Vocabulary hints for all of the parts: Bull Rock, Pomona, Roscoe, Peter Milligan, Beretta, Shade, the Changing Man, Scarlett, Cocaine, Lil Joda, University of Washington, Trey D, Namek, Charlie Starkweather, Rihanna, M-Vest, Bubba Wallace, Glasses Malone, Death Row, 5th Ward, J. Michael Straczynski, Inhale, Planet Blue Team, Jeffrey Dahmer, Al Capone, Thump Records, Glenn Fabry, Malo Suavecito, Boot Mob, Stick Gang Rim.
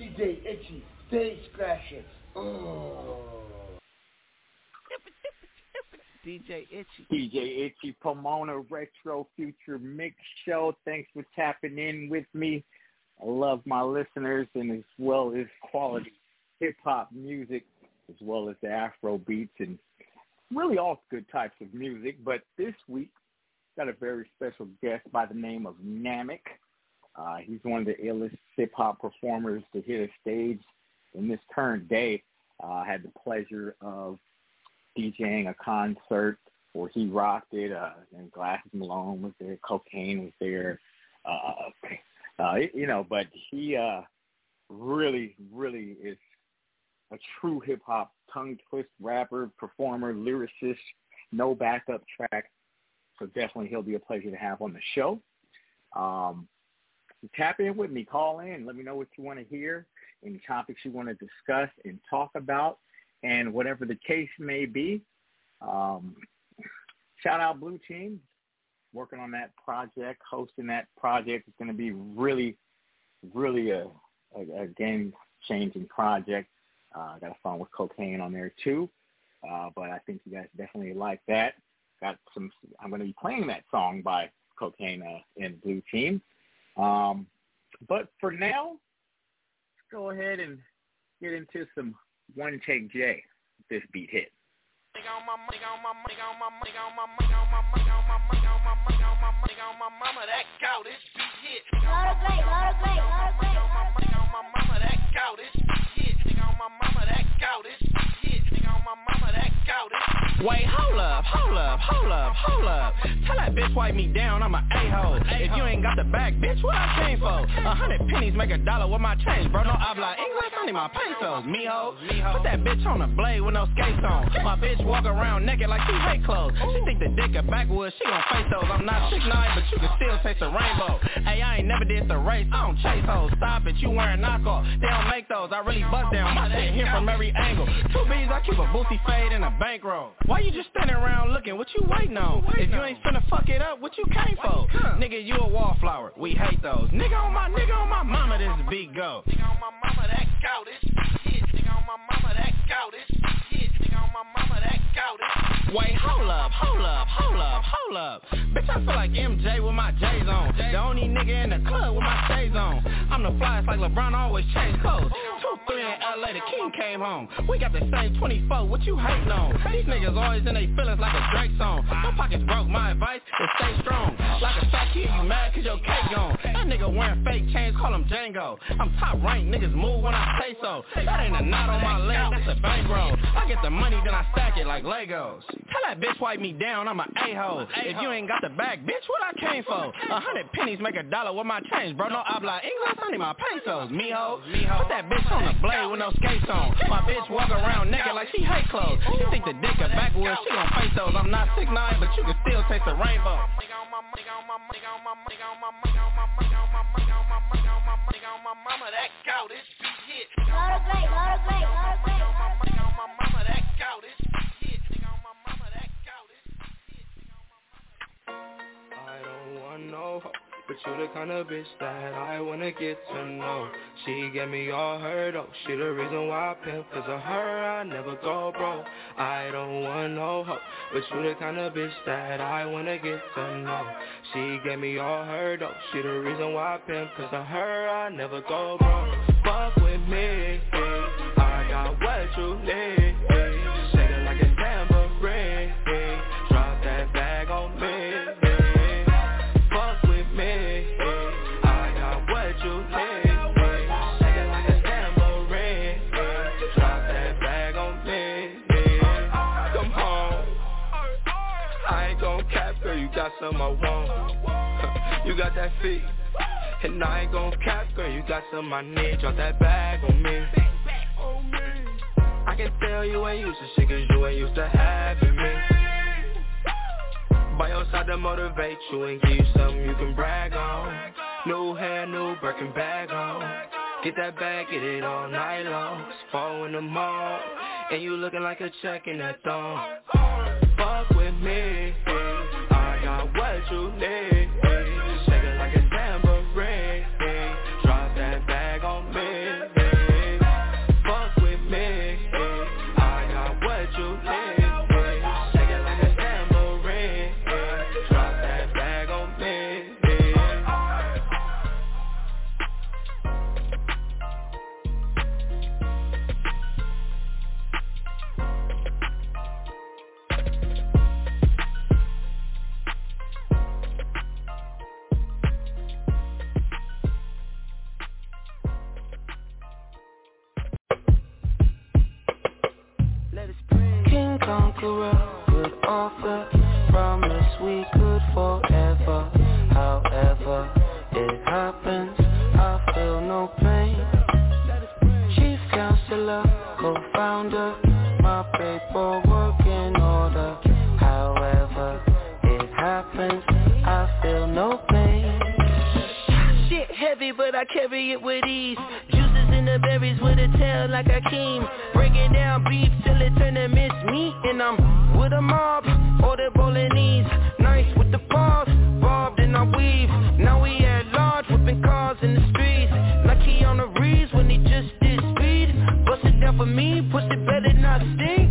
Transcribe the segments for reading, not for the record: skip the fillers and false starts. DJ Itchy, Stage Scratcher. DJ Itchy, Pomona Retro Future Mix Show. Thanks for tapping in with me. I love my listeners, and as well as quality hip-hop music, as well as the Afro beats, and really all good types of music. But this week, got a very special guest by the name of Namek. He's one of the illest hip-hop performers to hit a stage in this current day. I had the pleasure of DJing a concert where he rocked it, and Glasses Malone was there, Cocaine was there, but he really, really is a true hip-hop tongue twist rapper, performer, lyricist, no backup track, so definitely he'll be a pleasure to have on the show. Tap in with me, call in, let me know what you want to hear, any topics you want to discuss and talk about, and whatever the case may be. Shout out Blue Team, working on that project, hosting that project. It's going to be really, really a game-changing project. I got a song with Cocaine on there too, but I think you guys definitely like that. I'm going to be playing that song by Cocaine and Blue Team. But for now, let's go ahead and get into some One Take J. This beat hit. Wait, hold up. Tell that bitch wipe me down, I'm an a-hole. If you ain't got the back, bitch, what I came for? 100 pennies make $1 with my change, bro. No habla English, I need my pesos. Mijo, put that bitch on a blade with no skates on. My bitch walk around naked like she hate clothes. She think the dick a backwoods, she gon' face those. I'm not chick night, but you can still taste the rainbow. Hey, I ain't never did the race, I don't chase hoes. Stop it, you wearing knockoff, they don't make those. I really bust down my shit here from every angle. 2 B's, I keep a booty fade and a bankroll. Why you just standing around looking? What you waiting on? If you ain't finna fuck it up, what you came for? Nigga, you a wallflower. We hate those. Nigga on my mama, this beat go. Nigga on my mama, that go, this shit. Nigga on my mama, that go, this shit. Nigga on my mama, that go, this shit. Wait, hold up. Bitch, I feel like MJ with my J's on. The only nigga in the club with my shades on. I'm the flyest like LeBron, always change clothes. 2-3 in LA, the king came home. We got the same 24, what you hating on? These niggas always in they feelings like a Drake song. My pockets broke, my advice is stay strong. Like a stock kid, you mad cause your cake gone. That nigga wearing fake chains, call him Django. I'm top rank, niggas move when I say so. That ain't a knot on my leg, that's a bankroll. I get the money, then I stack it like Legos. Tell that bitch wipe me down, I'm an a-hole. If you ain't got the bag, bitch, what I came for? 100 pennies make $1 with my change, bro. No habla English, I need my pesos. Mijo, put that bitch on the blade with no skates on. My bitch walk around naked like she hate clothes. She think the dick a backwoods, she gon' face those. I'm not 6'9", but you can still taste the rainbow. No, but you the kind of bitch that I wanna get to know. She get me all hurt, oh, she the reason why I pimp. Cause of her, I never go broke. I don't want no hoe, but you the kind of bitch that I wanna get to know. She get me all hurt, oh, she the reason why I pimp. Cause of her, I never go broke. Fuck with me, I got what you need. Shake it like a tambourine, drop that bag on me. Got some I want, you got that feet, and I ain't gon' cap, girl, you got some I need, drop that bag on me, I can tell you ain't used to shit, cause you ain't used to having me, by your side to motivate you and give you something you can brag on, new hair, new Birkin bag on, get that bag, get it all night long, it's 4 in the morning, and you looking like a check in that thong, fuck with me, what you need, shake it like a tambourine, drop that bag on me. Umbrella, co-founder, my paperwork in order. However it happens, I feel no pain. Shit heavy, but I carry it with ease. Juices in the berries with a tail like Akeem. Breaking down beef till it turn to miss meat. And I'm with a mob, or the Bolognese. Nice with the bars, bobbed and I weave. Now we at large, whipping cars in the streets. Like Keanu Reeves when he just did Speed. Bust it down for me, push it better not stink.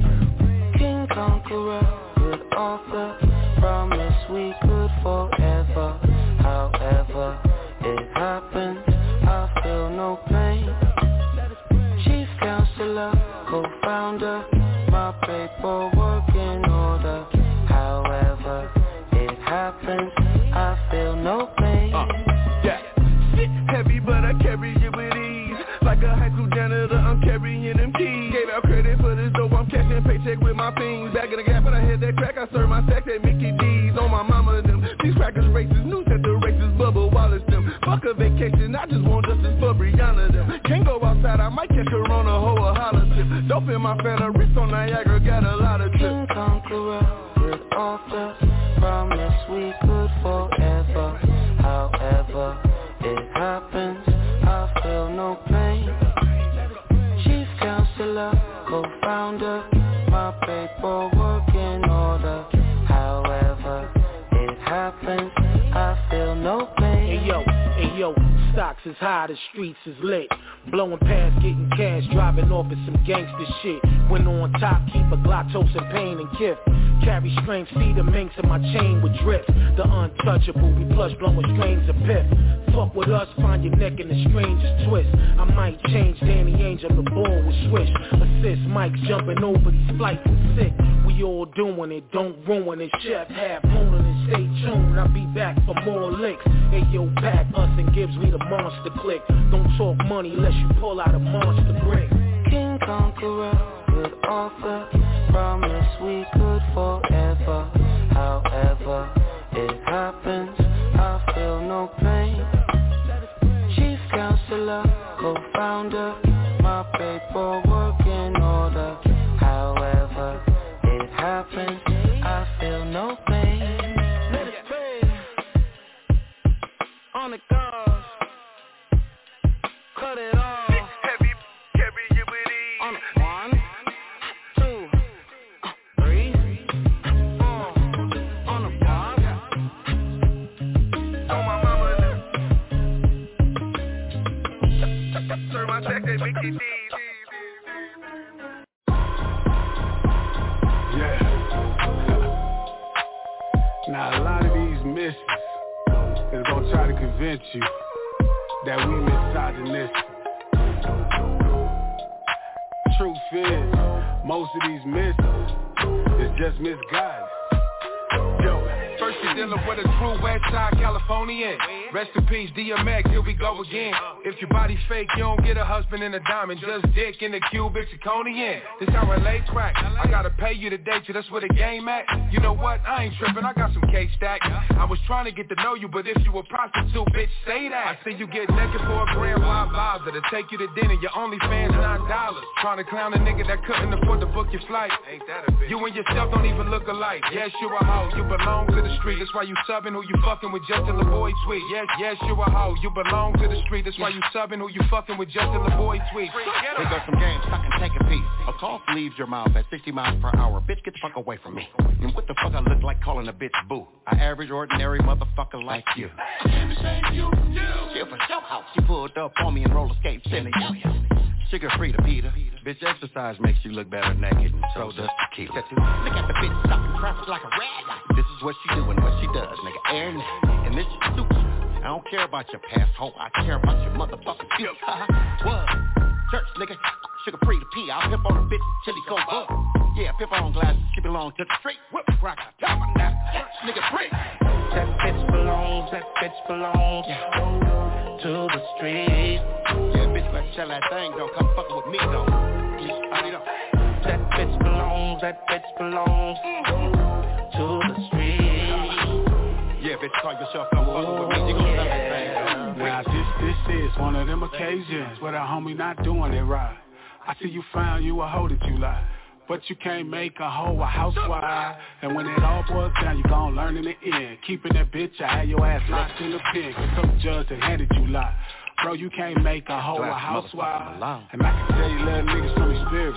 King Conqueror, good author. Promise we could forever. However it happens, I feel no pain. Chief counselor, co-founder, my paperwork in order. However it happens, I feel no pain. Yeah, shit heavy, but I carry it with ease. Like a high school janitor, I'm carrying them keys. Gave out credit for this dope, I'm cashing paycheck with my fiends. Back in the gap when I hit that crack, I served my sack at Mickey D's. On my mama and them, these crackers racist, new that the racist Bubba Wallace them. Fuck a vacation, I just want justice for Brianna them. Can't go outside, I might catch Corona, hoe or holler tip. Dope in my fan, wrist on Niagara, got a lot of tips. King Conqueror, good author. Promise we could forever. However it happens, I feel no pain. Chief counselor, co-founder, my paperwork in order. However it happens, I feel no pain. Hey yo, stocks is high, the streets is lit. Blowing past, getting cash, driving off with some gangster shit. Went on top, keep a Glock, toast and pain and gift. Carry strength, see the minx in my chain with drift. The untouchable, we plush blowing strains of pip. Fuck with us, find your neck in the strangest twist. I might change Danny Angel, the ball with swish. Assist Mike's jumping over, these flights is sick. We all doing it, don't ruin it. Chef have Pomona and stay tuned. I'll be back for more licks. Hey yo, pack us and gives me the monster click. Don't talk money unless you pull out a monster brick. King Conqueror, good author. Promise we could forever. However it happens, I feel no pain. Chief counselor, co-founder, my paperwork in order. However it happens, I feel no pain. Let us pray on the gods. Cut it off. Now a lot of these misses is gonna try to convince you that we misogynistic. Truth is, most of these misses is just misguided. First you're dealing with a true West Side Californian. Rest in peace, DMX, here we go again. If your body fake, you don't get a husband in a diamond. Just dick in the cubic zirconian. This how LA crack. I gotta pay you to date you, that's where the game at. You know what, I ain't tripping, I got some cake stack. I was trying to get to know you, but if you a prostitute, bitch, say that. I see you get naked for a grand wide bowser to take you to dinner, your OnlyFans $9. Trying to clown a nigga that couldn't afford to book your flight. Ain't that a bitch? You and yourself don't even look alike. Yes, you're a hoe, you belong to the street. That's why you subbing who you fucking with Justin LaVoy tweet. Yes, yes, you a hoe, you belong to the street. That's why you subbing who you fucking with Justin LaVoy tweet. They got some games, I can take a piece. A cough leaves your mouth at 60 miles per hour. Bitch, get the fuck away from me. And what the fuck I look like calling a bitch boo? I average ordinary motherfucker like you. She from your house, she pulled up on me and roller skates in the yo-yo. Sugar free to Peter. Bitch, exercise makes you look better naked. And so does tequila. Look at the bitch stopping traffic like a red light. This is what she do and what she does, nigga. Aaron, and this is stupid. I don't care about your past, hoe. I care about your motherfucking feet. What? Church, nigga. Sugar free to pee. I'll pimp on a bitch till he goes up. Yeah, pimp on glasses. She belongs to the street. Whip rock. Top of that. Church, nigga, free. That bitch belongs. That bitch belongs. Yeah. To the street. Tell that thing don't come fucking with me though. That bitch belongs, that bitch belongs to the street. Yeah, bitch, call yourself don't fucking with me. You gon' love that thing though. Now this is one of them occasions where the homie not doing it right. I see you found you a hoe that you lie. But you can't make a hoe a housewife. And when it all boils down, you gon' learn in the end. Keeping that bitch, I had your ass locked in the pen. Cause some judge that handed you lie. Bro, you can't make a hoe a housewife. And I can tell you little niggas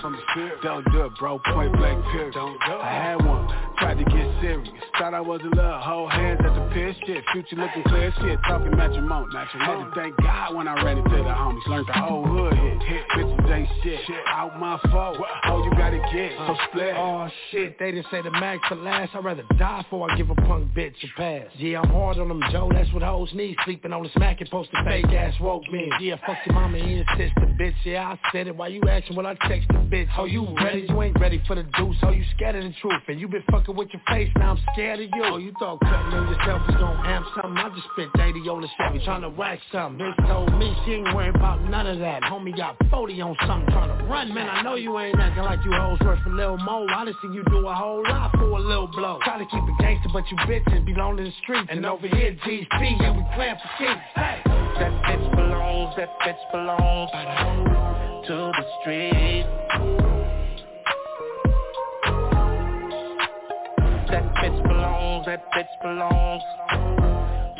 from the spirit. Don't do it, bro, point blank period. Don't do it. I had one, tried to get serious. Thought I was a little hoe, hands at the piss. Shit, future looking clear, shit, talking matrimony. Had to thank God when I ran into the homies. Learned the whole hood hit. Bitches ain't shit, out my fault. Oh, you gotta get, so split. Oh shit, they didn't say the mag for last. I'd rather die before I give a punk bitch a pass. Yeah, I'm hard on them, Joe, that's what hoes need. Sleeping on the smack and post the fake ass roll. Yeah, fuck your mama and your sister, bitch. Yeah, I said it. Why you asking when I text the bitch? Oh, you ready? You ain't ready for the deuce. Oh, you scared of the truth. And you been fucking with your face. Now I'm scared of you. Oh, you thought cutting on yourself was gonna amp something. I just spent 80 on the Chevy trying to whack something. Bitch told me she ain't worried about none of that. Homie got 40 on something trying to run. Man, I know you ain't acting like you hoes worth a little more. I done seen you do a whole lot for a little blow. Try to keep it gangster, but you bitches be lonely in the streets. And over here, GP, yeah, we playing for keeps. Hey, that bitch belongs, that bitch belongs to the street. That bitch belongs, that bitch belongs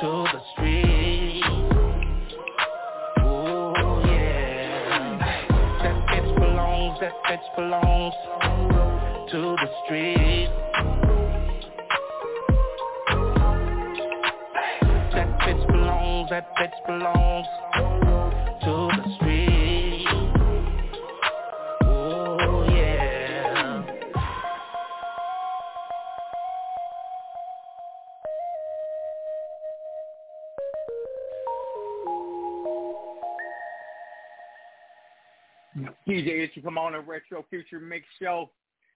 to the street. Oh yeah. That bitch belongs, that bitch belongs to the street. That bitch belongs, that bitch belongs to the street. Oh yeah. DJ Itchy, Pomona Retro Future Mix Show.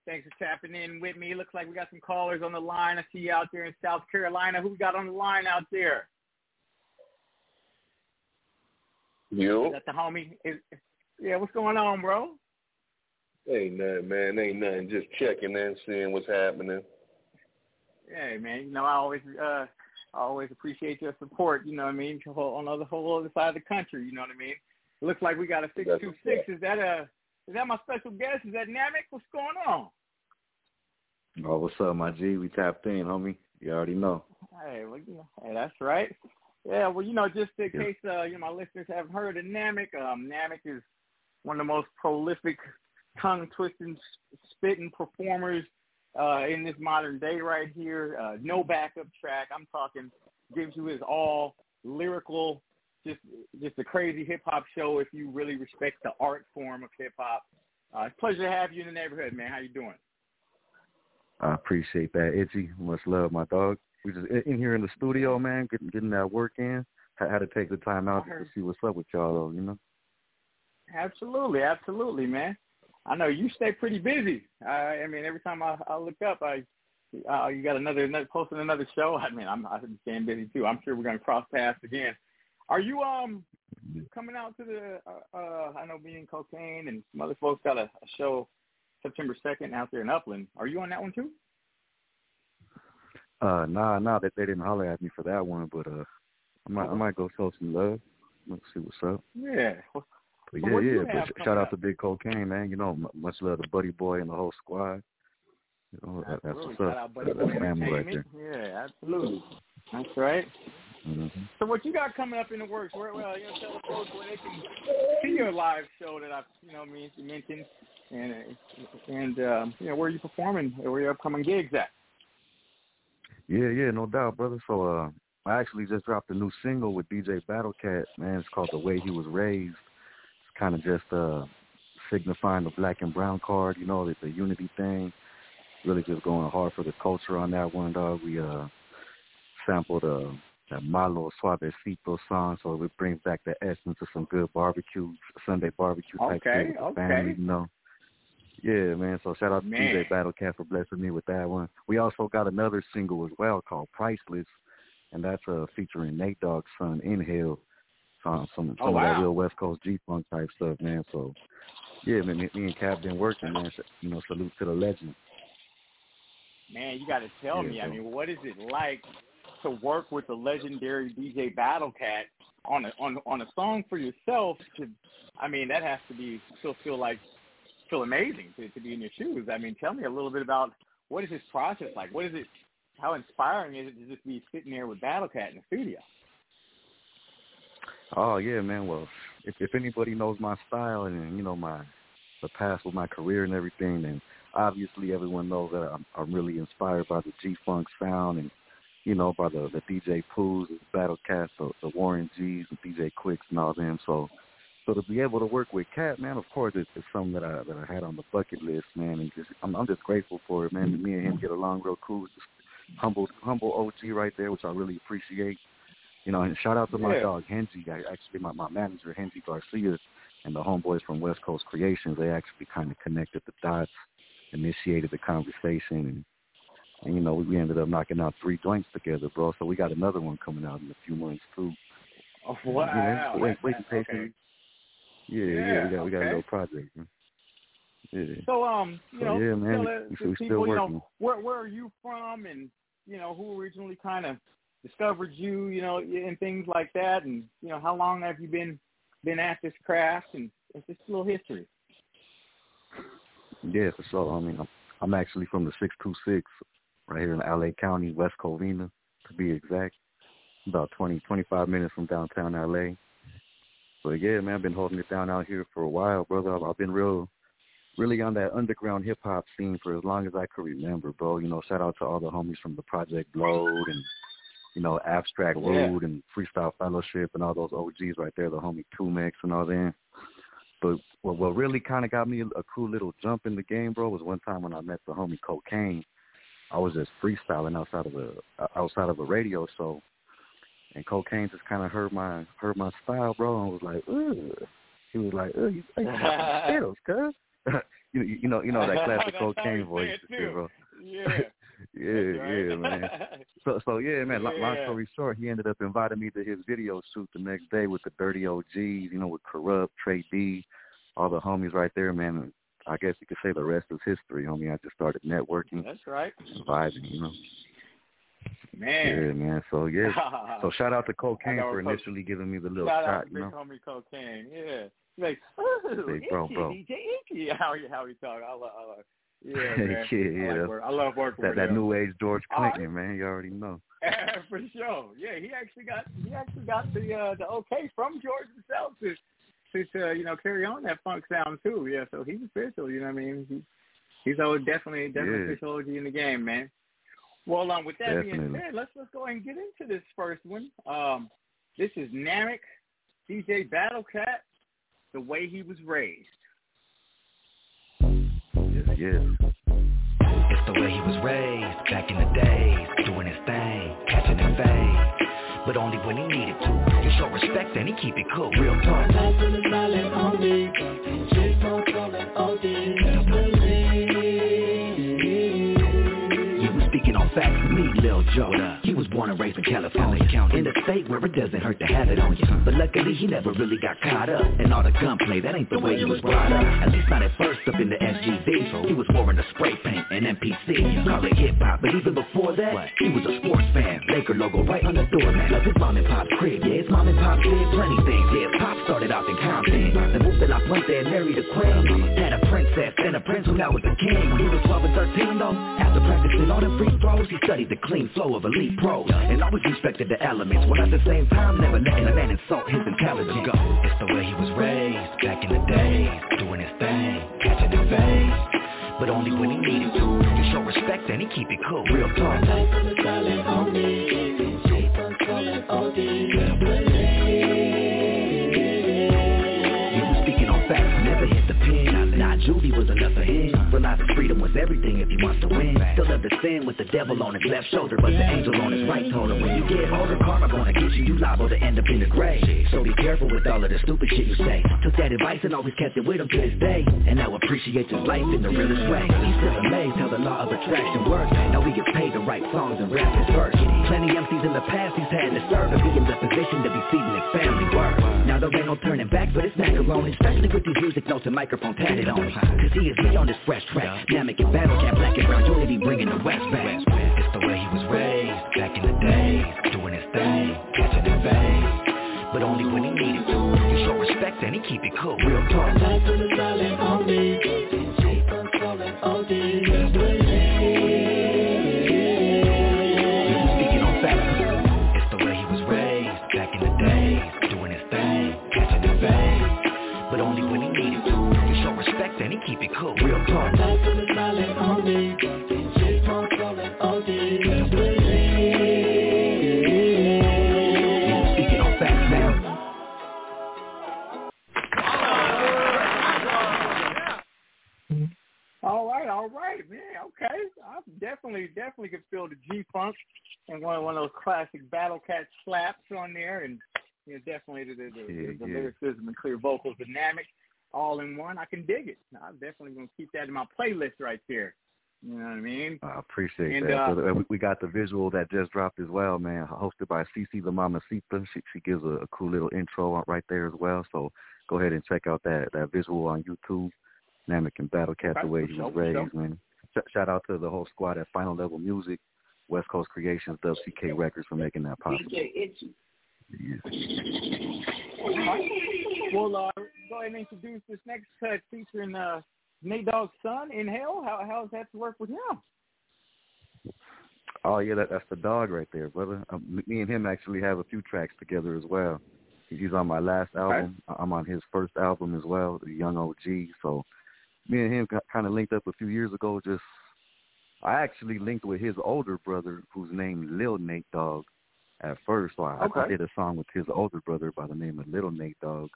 Thanks for tapping in with me. It looks like we got some callers on the line. I see you out there in South Carolina. Who we got on the line out there? You. Is that the homie? Yeah, what's going on, bro? Ain't nothing, man. Ain't nothing. Just checking in, seeing what's happening. Hey, man. You know, I always appreciate your support, you know what I mean, on the whole other side of the country, you know what I mean? It looks like we got a 626. Is that my special guest? Is that Namek? What's going on? Oh, what's up, my G? We tapped in, homie. You already know. Hey, well, you know, hey, that's right. Yeah, well, you know, just in case you know, my listeners haven't heard of Namek, Namek is one of the most prolific tongue-twisting, spitting performers in this modern day right here. No backup track. I'm talking gives you his all, lyrical, just a crazy hip-hop show if you really respect the art form of hip-hop. It's a pleasure to have you in the neighborhood, man. How you doing? I appreciate that, Itchy. Much love, my dog. We just in here in the studio, man, getting that work in. I had to take the time out just to see what's up with y'all, though, you know? Absolutely, absolutely, man. I know you stay pretty busy. I mean, every time I look up, you got another posting another show. I mean, I'm staying busy, too. I'm sure we're going to cross paths again. Are you coming out to the I know me and Cocaine and some other folks got a show September 2nd out there in Upland. Are you on that one, too? Nah, they didn't holler at me for that one, but I might go show some love. Let's see what's up. Yeah. But yeah. But shout out to Big Cocaine, man. You know, much love to Buddy Boy and the whole squad. You know, that's what's up. Out Buddy Boy family right there. Yeah, absolutely. That's right. Mm-hmm. So what you got coming up in the works? Well, you know, tell the folks where they can see your live show that you mentioned, and you know, where you performing, where your upcoming gigs at. Yeah, no doubt, brother. So I actually just dropped a new single with DJ Battlecat, man. It's called The Way He Was Raised. It's kind of just signifying the black and brown card, you know, the unity thing. Really just going hard for the culture on that one, dog. We sampled that Malo Suavecito song, so it brings back the essence of some good barbecue, Sunday barbecue type thing with the family, you know. Yeah, man, so shout out to DJ Battlecat for blessing me with that one. We also got another single as well called Priceless, and that's featuring Nate Dogg's son, Inhale, some of that real West Coast G-Funk type stuff, man. So, yeah, man, me and Cap been working, man. You know, salute to the legend. Man, you got to tell me, I mean, what is it like to work with the legendary DJ Battlecat on a song for yourself? I mean, that has to be, still feel like feel amazing to be in your shoes. I mean, tell me a little bit about what is this process like? What is it? How inspiring is it to just be sitting there with Battlecat in the studio? Oh yeah, man. Well, if anybody knows my style and you know the past with my career and everything, then obviously everyone knows that I'm really inspired by the G-Funk sound and you know by the DJ Poos, the Battlecat, the Warren G's, the DJ Quicks, and all them. So to be able to work with Cat, man, of course, it's something that I had on the bucket list, man, and just I'm just grateful for it, man. Me and him get along real cool. Just humble OG right there, which I really appreciate. You know, and shout out to my dog, Henji, actually my manager, Henji Garcia, and the homeboys from West Coast Creations. They actually kind of connected the dots, initiated the conversation, and you know, we ended up knocking out 3 joints together, bro. So we got another one coming out in a few months, too. Oh, wow. You know, wait patiently. Okay. Yeah, we got a little project, man. Yeah. So, yeah, man, we still working. You know, where are you from and, you know, who originally kind of discovered you, you know, and things like that, and you know, how long have you been at this craft, and it's just a little history. Yeah, for sure. I mean, I'm actually from the 626, right here in LA County, West Covina, to be exact, about 25 minutes from downtown LA. So yeah, man, I've been holding it down out here for a while, brother. I've been really on that underground hip hop scene for as long as I could remember, bro. You know, shout out to all the homies from the Project Blowed and, you know, Abstract Road and Freestyle Fellowship and all those OGs right there, the homie 2Mex and all that. But what really kind of got me a cool little jump in the game, bro, was one time when I met the homie Cocaine. I was just freestyling outside of a radio show, and Cocaine just kind of heard my style, bro, and was like, ooh. He was like, ooh, you popping fiddles, cuz. You know that classic Cocaine voice, too, bro. Yeah. Yeah, right. Yeah, man. So yeah, man, long story short, he ended up inviting me to his video shoot the next day with the Dirty OGs, you know, with Corrupt, Trey D, all the homies right there, man. And I guess you could say the rest is history, homie. I just started networking. That's right. And vibing, you know. Man. Yeah, man. So, yeah. So shout out to Cocaine for initially giving me the little shot, you know. Shout out to big homie Cocaine, yeah. Like, ooh, Itchy, bro. DJ Itchy. How he talk. I love yeah, man. I love working with that new age George Clinton, man. You already know. For sure. Yeah, he actually got the okay from George himself to you know, carry on that funk sound too. Yeah, so he's official. You know what I mean? He's definitely official in the game, man. Well, with that being said, let's go ahead and get into this first one. This is Namek, DJ Battlecat, The Way He Was Raised. Yeah. It's the way he was raised back in the days, doing his thing, catching his fame, but only when he needed to. You show respect and he keep it cool, real talk. Life in the island only, J-Funk calling OD. Yeah, we're speaking on facts with me, Lil Joda. He was born and raised in California, in a state where it doesn't hurt to have it on you. But luckily he never really got caught up in all the gunplay. That ain't the way he was brought up, at least not at first. Up in the SGV, he was wearing a spray paint and MPC, call it hip-hop. But even before that, he was a sports fan, Laker logo right on the door, man. Love his mom and pop crib, yeah, his mom and pop did plenty things. Yeah, pop started out in Compton, then moved to La Puente and married a queen. Had a princess and a prince who now was a king. When he was 12 and 13 though, after practicing all the free throws, he studied the clean flow of elite pros and always respected the elements, while at the same time never letting a man insult his intelligence. It's the way he was raised back in the days, doing his thing, catching the fame, but only when he needed to. You show respect and he keep it cool, real talk. Life in the silent only, J-Funk calling OD. He was speaking on facts, never hit the pin. Nah, Juvie was enough for him. Realizing freedom was everything if he wants to win. Still understand with the devil on his left shoulder, but the angel on his right told him, when you get older, karma gonna get you. You liable to end up in the grave, so be careful with all of the stupid shit you say. Took that advice and always kept it with him to this day, and now appreciates his life in the realest way. He's still amazed how the law of attraction works. Now he gets paid to write songs and rap his verse. Plenty MCs in the past he's had to serve, and be in the position to be feeding his family work. Now there ain't no turning back for this macaron, especially with these music notes and microphone tatted on, cause he is me on this fresh track. Namek and Battlecat, black and brown unity, bringing the West back. It's the way he was raised back in the day, doing his thing, catching the fame, but only when he needed to. You show respect and he keep it cool, real talk. Life in the silent only, 82. You show respect and he keep it cool. Real talk. Speaking on facts now. All right, man. Okay, I definitely could feel the G-funk and one of those classic Battlecat slaps on there, and you know, definitely the lyricism and clear vocals, dynamic, all in one. I can dig it. I'm definitely going to keep that in my playlist right there. You know what I mean? I appreciate that. So we got the visual that just dropped as well, man, hosted by Cece La Mamacita. She gives a cool little intro right there as well. So go ahead and check out that visual on YouTube, Namek and Battlecat, the way he was raised, man. Shout out to the whole squad at Final Level Music, West Coast Creations, WCK Records for making that possible. DJ Itchy. Yes. Well, go ahead and introduce this next cut featuring Nate Dogg's son, Inhale. How's that to work with him? Oh, yeah, that's the dog right there, brother. Me and him actually have a few tracks together as well. He's on my last album. Right. I'm on his first album as well, The Young OG. So me and him kind of linked up a few years ago. I actually linked with his older brother, who's named Lil Nate Dogg. At first, so I did a song with his older brother by the name of Lil Nate Dogg,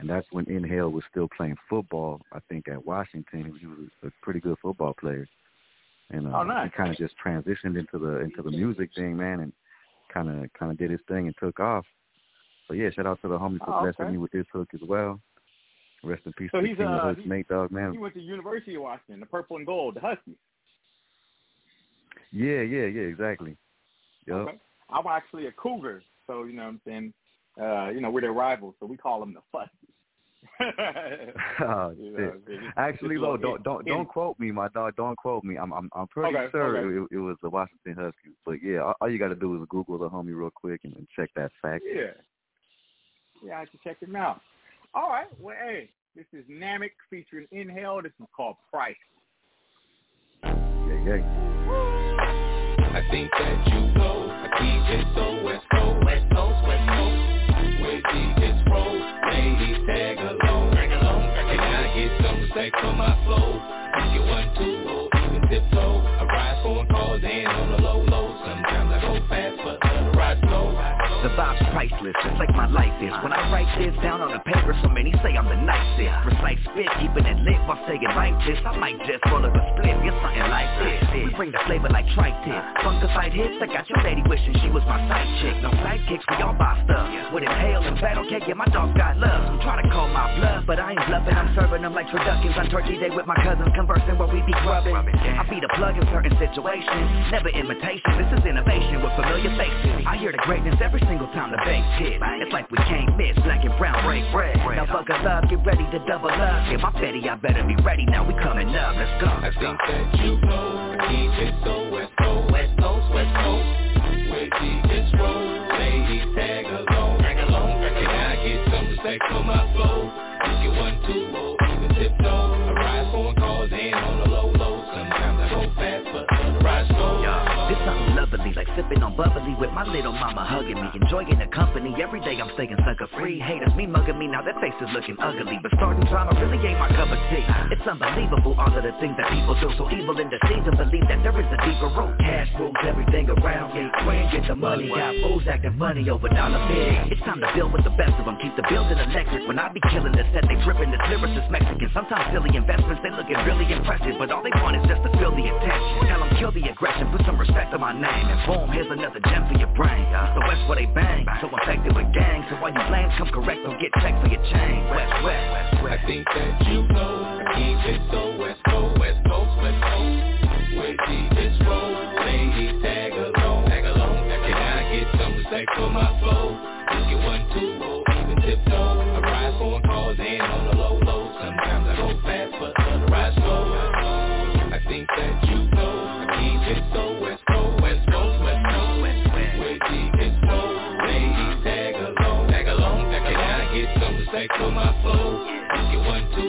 and that's when Inhale was still playing football, I think, at Washington. He was a pretty good football player, and he kind of just transitioned into the music thing, man, and kind of did his thing and took off. So yeah, shout out to the homie for blessing me with this hook as well. Rest in peace, so he's Nate Dogg, man. He went to the University of Washington, the purple and gold, the Huskies. Yeah, exactly. Yep. Okay. I'm actually a Cougar, so you know what I'm saying. We're their rivals, so we call them the Fussies. Actually, though, don't quote me, my dog. Don't quote me. I'm pretty sure it was the Washington Huskies, but yeah, all you got to do is Google the homie real quick and check that fact. Yeah, I can check him out. All right, well, hey, this is Namek featuring Inhale. This is called Price. I think that you know. DJ so West Coast. Where DJs roll, ladies tag along. Can I get some respect for my flow? If you want to, or even tiptoe, I ride phone calls and on the low. Sometimes I go fast, but I ride slow. The vibe's priceless, just like my life is. When I write this down on the paper, so many say I'm the nicest. Precise spit, keeping it lit while saying righteous. I might just roll up a split, get something like this. We bring the flavor like tri-tip. Funkified hits, I got your lady wishing she was my side chick. No sidekicks, we all buy stuff. With Inhale and Battlecat, yeah, my dog got love. I'm trying to call my bluff, but I ain't bluffing. I'm serving them like turduckins on Turkey Day with my cousins, conversing where we be grubbing. I be the plug in certain situations. Never imitation, this is innovation with familiar faces. I hear the greatness every single time the bass hit. It's like we can't miss. Black and brown, break bread. Now buckle up, get ready to double up. Yeah, my Betty, I better be ready. Now we coming up, let's go. I think that you know, DJ so West Coast. Where DJs roll, ladies tag along. Can I get some respect for my flow? If you want to, or even tiptoe, I ride phone calls and on the low. Sometimes I go fast, but I ride slow. This something lovely, like sipping on bubbly with my little mama hugging me, enjoying the company. Every day I'm staying sucker free. Haters me mugging me, now their face is looking ugly. But starting drama really ain't my cup of tea. It's unbelievable, all of the things that people do. So evil and deceived to believe that there is a deeper root. Cash rules everything around me. Queen get the money, got fools acting funny over dollar big. It's time to build with the best of them. Keep the building electric. When I be killing the set, they tripping the lyricist Mexican. Sometimes silly investments, they looking really impressive. But all they want is just to feel the attention. Tell them kill the aggression, put some respect on my name. And boom, here's another gem for your brain. The West where they bang, so infected with gangs. So while you land, come correct, don't get checked for your chain. West. I think that you know, DJs so West Coast. Where DJs roll, ladies tag along. Can I get some respect for my flow? If you want to, or even tiptoe, I ride phone calls and on the low. Sometimes I go fast, but I ride slow. I think that you know, DJs so West Coast. Tag along, can I get some respect for my flow? If you want to,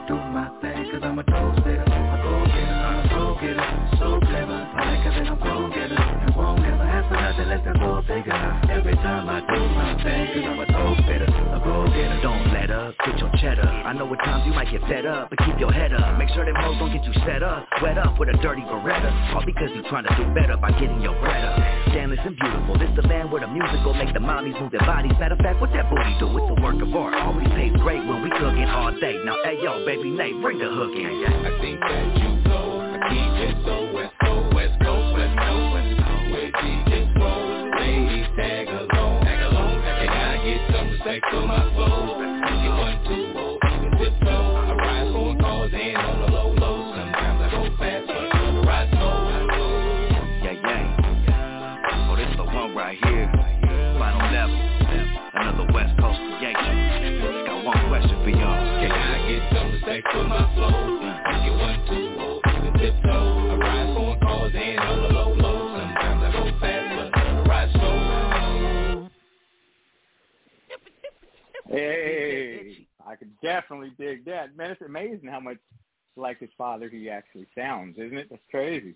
I do my thing, cause I'm a dope sitter, a go-getter, I'm a go-getter, so clever, I like it and I'm go-getter, and won't ever ask for nothing less than gold digger. Every time I do my thing, cause I'm a dope sitter, a go-getter. Don't let up, get your cheddar, I know at times you might get fed up, but keep your head up, make sure them hoes don't get you set up, wet up with a dirty Beretta, all because you trying to do better by getting your bread up. Stainless and beautiful, this the land where the music will make the mommies move their bodies, matter of fact, what that booty do, it's a work of art, always tastes great when we cooking all day. Now, hey, yo, baby Nate, bring the hook in. I think that you know, I keep it so West Coast, West Coast, West Coast, West Coast, with DJ Rose, ladies tag along, tag along, and I get some respect for my foes. She 1, 2, 0, even zip flow, I ride phone calls in on the low, low, sometimes I go fast, but I ride slow. Yeah, yeah, oh, this the one right here, Final Level, another West Coast creation. One question for y'all. Can I get some respect for my flow? I get 1, 2, 0, even tip toe. I ride phone calls in on the low, low. Sometimes I go fast, but I ride slow. Hey, I can definitely dig that. Man, it's amazing how much like his father he actually sounds, isn't it? That's crazy.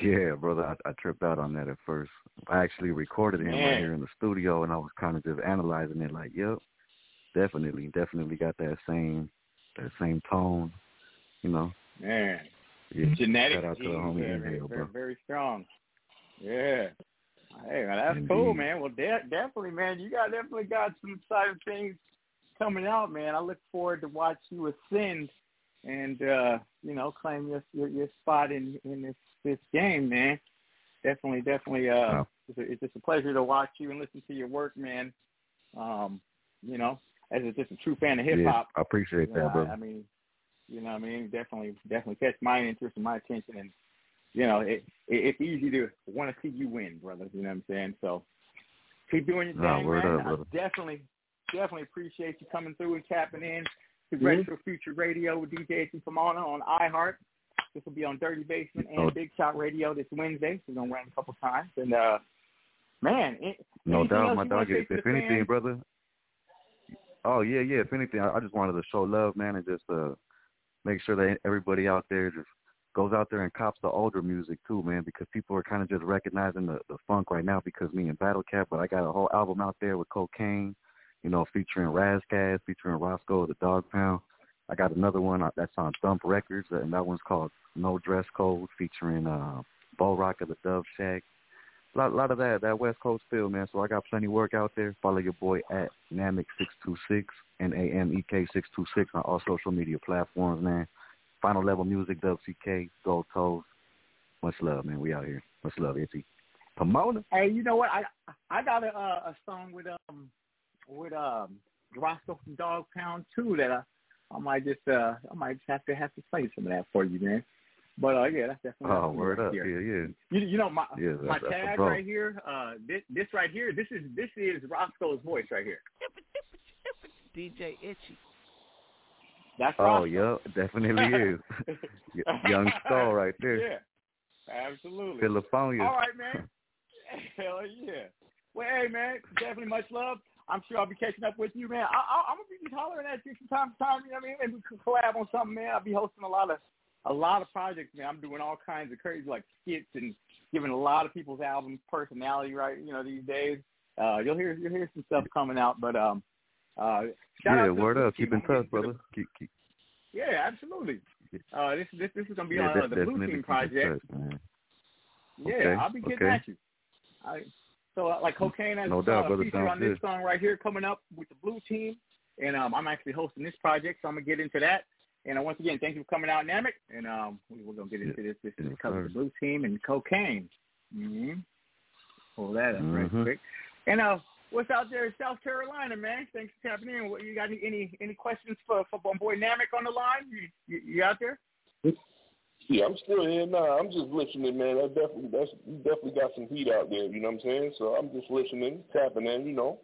Yeah, brother, I tripped out on that at first. I actually recorded him right here in the studio, and I was kind of just analyzing it like, yep. Definitely got that same tone, you know. Man, yeah. Genetic shout out to the homie Inhale, bro. Very strong. Yeah. Hey, man, that's cool, man. Well, definitely, man. You guys definitely got some exciting things coming out, man. I look forward to watch you ascend and you know, claim your spot in this game, man. Definitely. Wow. It's just a pleasure to watch you and listen to your work, man. You know. As just a true fan of hip-hop. Yeah, I appreciate that, bro. I mean, you know what I mean? Definitely catch my interest and my attention. And, you know, it's easy to want to see you win, brother. You know what I'm saying? So keep doing your thing, man. Up, I definitely appreciate you coming through and tapping in to Retro Future Radio with DJ Itchy Pomona on iHeart. This will be on Dirty Basement and Big Shot Radio this Wednesday. So we're going to run a couple times. And, man. No doubt, my dog. If anything, fans, brother. Oh, yeah. If anything, I just wanted to show love, man, and just make sure that everybody out there just goes out there and cops the older music, too, man, because people are kind of just recognizing the funk right now because me and Battlecat, but I got a whole album out there with Cocaine, you know, featuring Razzcast, featuring Roscoe, the Dog Pound. I got another one that's on Thump Records, and that one's called No Dress Code, featuring Bull Rock of the Dove Shack. A lot of that West Coast feel, man. So I got plenty of work out there. Follow your boy at Namek626, Namek626 on all social media platforms, man. Final Level Music, WCK, Gold Toes. Much love, man. We out here. Much love, Itchy. Pomona. Hey, you know what? I got a song with Grosso from Dog Pound too that I might just have to play some of that for you, man. But, yeah, that's definitely... Oh, word up. Here. Yeah. You know, my tag right here, this right here, this is Roscoe's voice right here. DJ Itchy. That's Roscoe. Oh, yeah, definitely is. Young Skull right there. Yeah, absolutely. California. All right, man. Hell, yeah. Well, hey, man, definitely much love. I'm sure I'll be catching up with you, man. I'm going to be hollering at you from time to time, you know what I mean? Maybe we can collab on something, man. I'll be hosting a lot of projects, man. I'm doing all kinds of crazy, like, skits and giving a lot of people's albums personality, right, you know, these days. You'll hear some stuff coming out, but shout out to... Yeah, word up. Keep in touch, brother. Keep. Yeah, absolutely. This is going to be on the Blue Team project. Touch, yeah, okay. I'll be getting at you. All right. So, like, Cocaine has a feature on this song right here coming up with the Blue Team, and I'm actually hosting this project, so I'm going to get into that. And once again, thank you for coming out, Namek. And we're going to get into this. This is the Blue Team and Cocaine. Mm-hmm. Pull that up right quick. And what's out there in South Carolina, man? Thanks for tapping in. What, you got any questions for my boy Namek on the line? You out there? Yeah, I'm still here now. I'm just listening, man. You definitely got some heat out there, you know what I'm saying? So I'm just listening, tapping in, you know.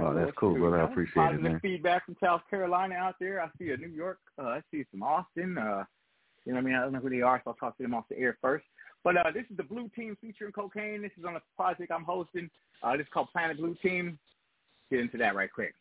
Oh, that's cool, brother. I appreciate it, man. Positive feedback from South Carolina out there. I see a New York. I see some Austin. You know what I mean? I don't know who they are, so I'll talk to them off the air first. But this is the Blue Team featuring Cocaine. This is on a project I'm hosting. This is called Planet Blue Team. Get into that right quick.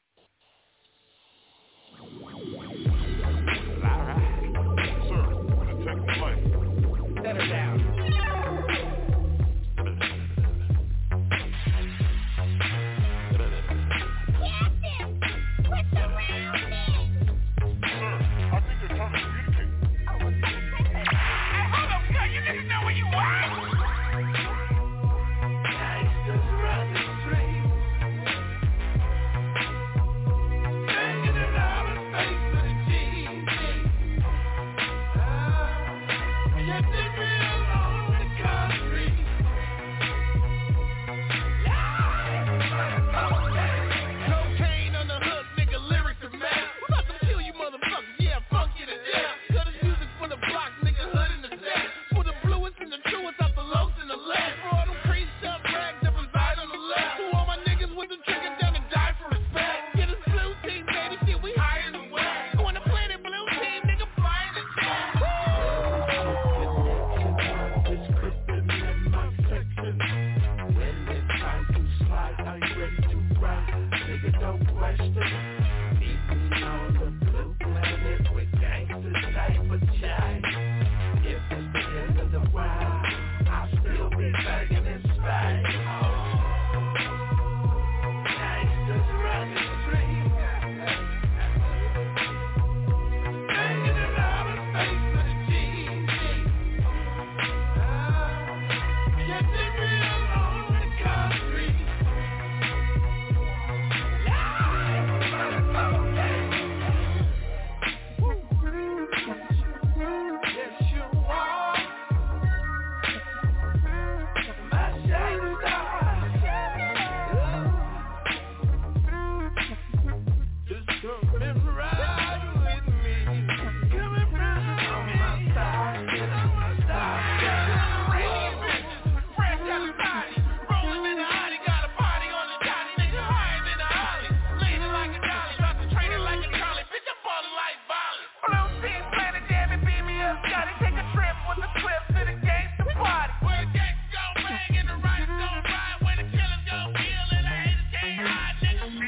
Ten planet, damn it, beat me up. Gotta take a trip with the clip to the gangsta party. Where the gangs gon' bang and the rights gon' ride. Where the killers gon' kill and the haters can't hide, nigga.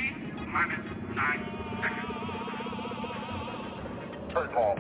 C-9 seconds. Take off.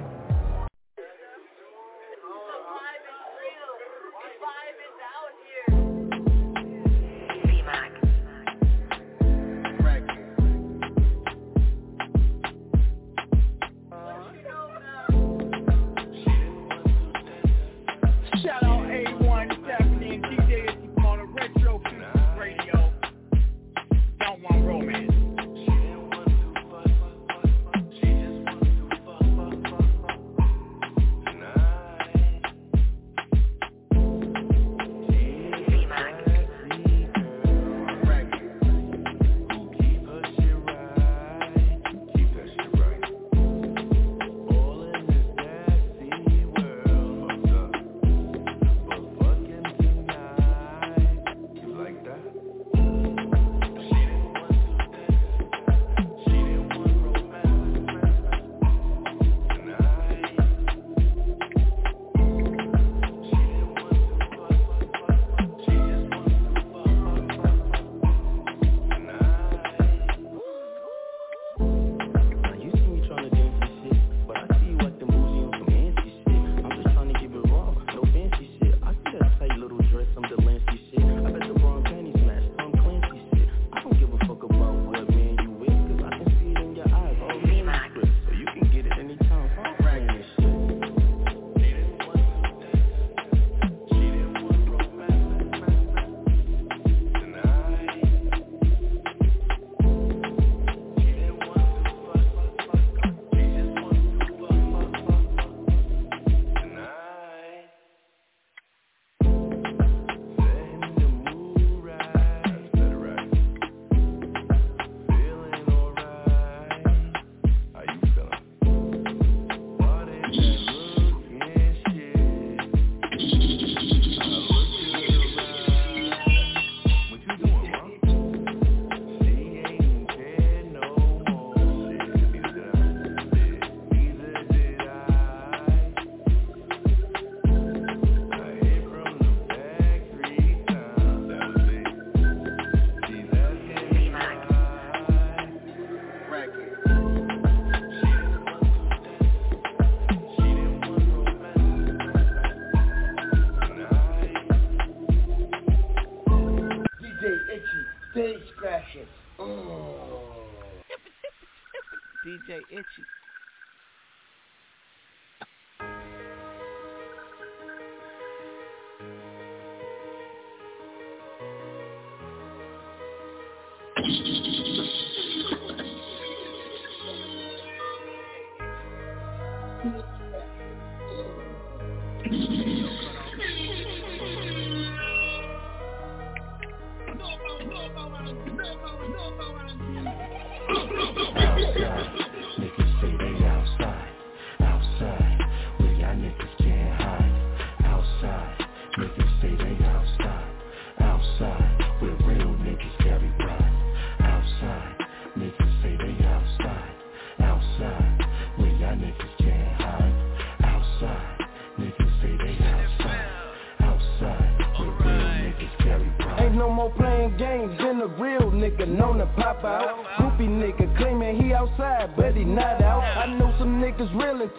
DJ Itchy.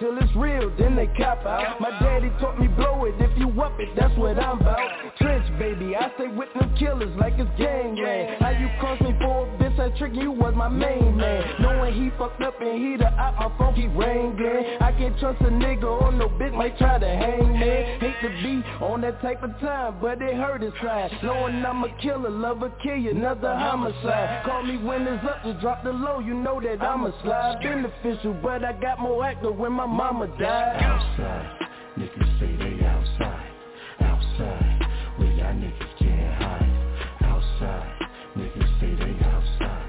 Till it's real, then they cop out. My daddy taught me blow it, if you up it, that's what I'm about. Trench, baby, I stay with them killers like it's gangland. How you cross me for a bitch, I trick you was my main man. Knowing he fucked up and he the op, my phone keep wrangling. I can't trust a nigga on no bitch, might try to hang me. Hate to be on that type of time, but it hurt his side. Knowing I'm a killer, lover, kill you, another homicide. Call me when it's up, just drop the low, you know that I'm a slide. Beneficial, but I got more active when my mama died. Outside, niggas say they outside. Outside, where y'all niggas can't hide. Outside, niggas say they outside.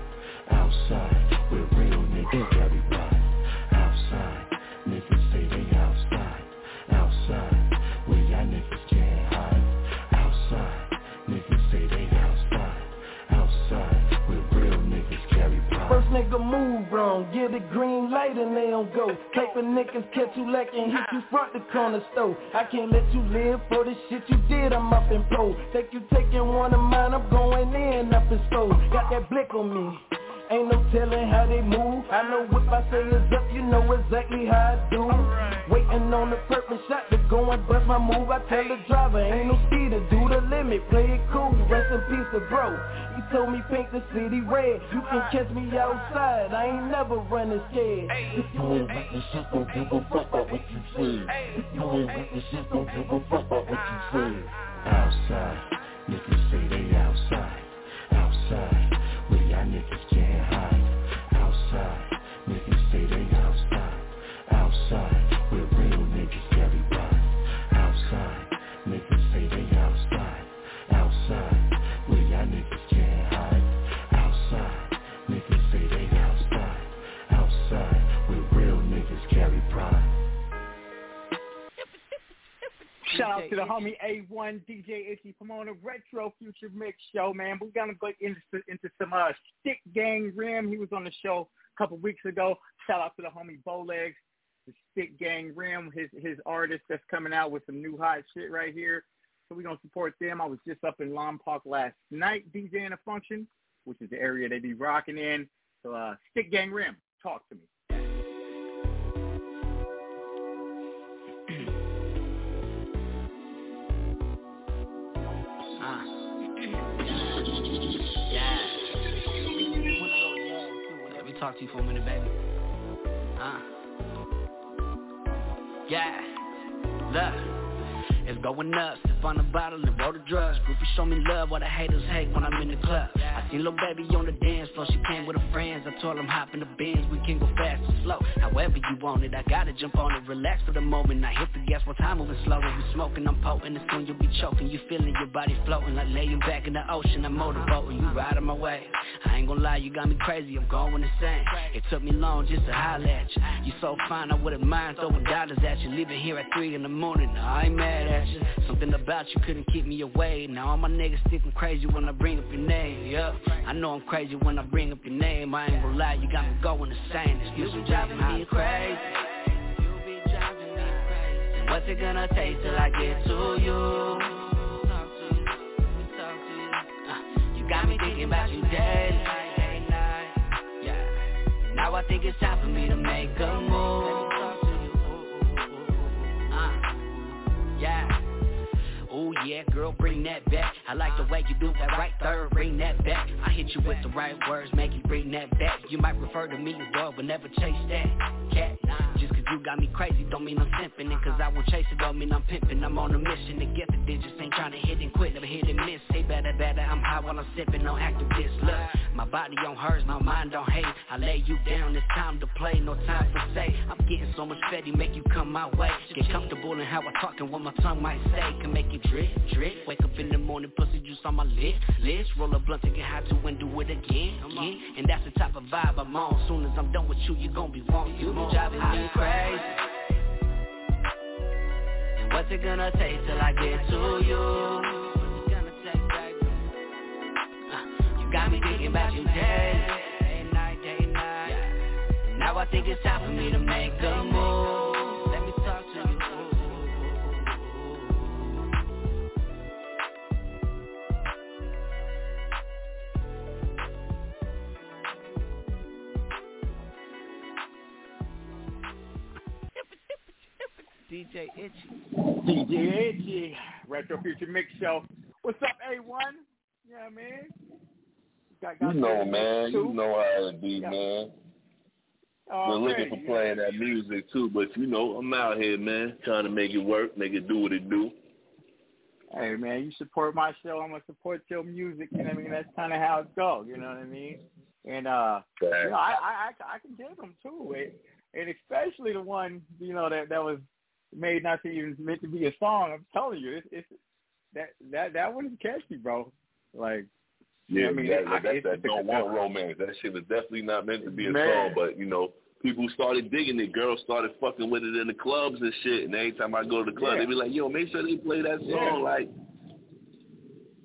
Outside, where real niggas gotta be right. Outside, niggas say they outside. Outside, where y'all niggas can't hide. Outside, niggas say they outside. Outside, where real niggas carry pride. First nigga move wrong, get a green light. straight and they don't go. Caper niggas catch you lacking, hit you front the corner store. I can't let you live for the shit you did, I'm up in pro. Think you taking one of mine, I'm going in up in store. Got that blick on me, ain't no telling how they move. I know if I say it's up, you know exactly how I do. Right. Waiting on the perfect shot to go and bust my move. I tell the driver, ain't no speeder, do the limit, play it cool. Rest in peace to bro. You told me paint the city red. You can catch me outside, I ain't never running scared. If you ain't with the shit, don't give a fuck about what you said. If you ain't with the shit, don't give a fuck about what you said. Outside, niggas say they outside. Outside, where y'all niggas can't. Outside, niggas say they outside. Outside, where real niggas carry by. Outside, niggas say they outside. Outside, where y'all niggas can't hide. Outside, niggas say they outside. Outside, where real niggas carry pride. Shout out to the homie A1, DJ Itchy, Pomona, Retro Future Mix Show, man. We're going to go into some Stick Gang Rim. He was on the show a couple weeks ago. Shout out to the homie Bowlegs, the Stick Gang Rim, his artist that's coming out with some new hot shit right here. So we're going to support them. I was just up in Lompoc last night DJing a function, which is the area they be rocking in. So Stick Gang Rim, talk to me. Talk to you for a minute, baby. Yeah. Look. It's going up, sip on the bottle and roll the drugs. Groupies show me love, while the haters hate when I'm in the club. I seen Lil Baby on the dance floor, she came with her friends. I told them hop in the Benz, we can go fast or slow. However you want it, I gotta jump on it, relax for the moment. I hit the gas while time moving slow. If you smoking, I'm potent, it's when you'll be choking. You feeling your body floating, like laying back in the ocean. I'm motorboating, you ride on my way. I ain't gonna lie, you got me crazy, I'm going insane. It took me long just to holler at you. You so fine, I wouldn't mind throwing dollars at you. Leaving here at 3 in the morning, I ain't mad at you. Something about you couldn't keep me away. Now all my niggas think I'm crazy when I bring up your name. Yeah, I know I'm crazy when I bring up your name. I ain't gonna lie, you got me going insane. It's you be driving me crazy. You be driving me crazy. What's it gonna take till I get to you? You got me thinking about you daily. Yeah. Now I think it's time for me to make a move. Yeah. Oh yeah, girl, bring that back. I like the way you do that right third, bring that back. I hit you with the right words, make you bring that back. You might refer to me as well, but never chase that cat. Just cause you got me crazy don't mean I'm simping. And cause I won't chase it don't mean I'm pimping. I'm on a mission to get the digits, ain't trying to hit and quit. Never hit and miss, say better, I'm high while I'm sipping on activists. Look, my body on hers, my mind on hate. I lay you down, it's time to play, no time for say. I'm getting so much fatty, make you come my way. Get comfortable in how I talk and what my tongue might say. Can make you drip, drip. Wake up in the morning, pussy juice on my lips. Roll a blunt to get high to and do it again. And that's the type of vibe I'm on. Soon as I'm done with you, you gon' be wanting you more. Driving me crazy. And what's it gonna take till I get to you? You got me thinking about you day night. Now I think it's time for me to make a move. DJ Itchy, Retro Future Mix Show. What's up, A1? Yeah, man. Got you know, man. Too. You know how it be, man. We're looking for playing that music too, but you know, I'm out here, man, trying to make it work, make it do what it do. Hey, man, you support my show, I'm gonna support your music. You know what I mean? That's kind of how it go. You know what I mean? And you know, I can give them too, and especially the one you know that was made not to even meant to be a song. I'm telling you, it's that one is catchy, bro. Like, yeah, you know what I mean, that Don't Want Romance. That shit was definitely not meant to be a song, but you know, people started digging it. Girls started fucking with it in the clubs and shit. And every time I go to the club, they be like, "Yo, make sure they play that song." Yeah. Like,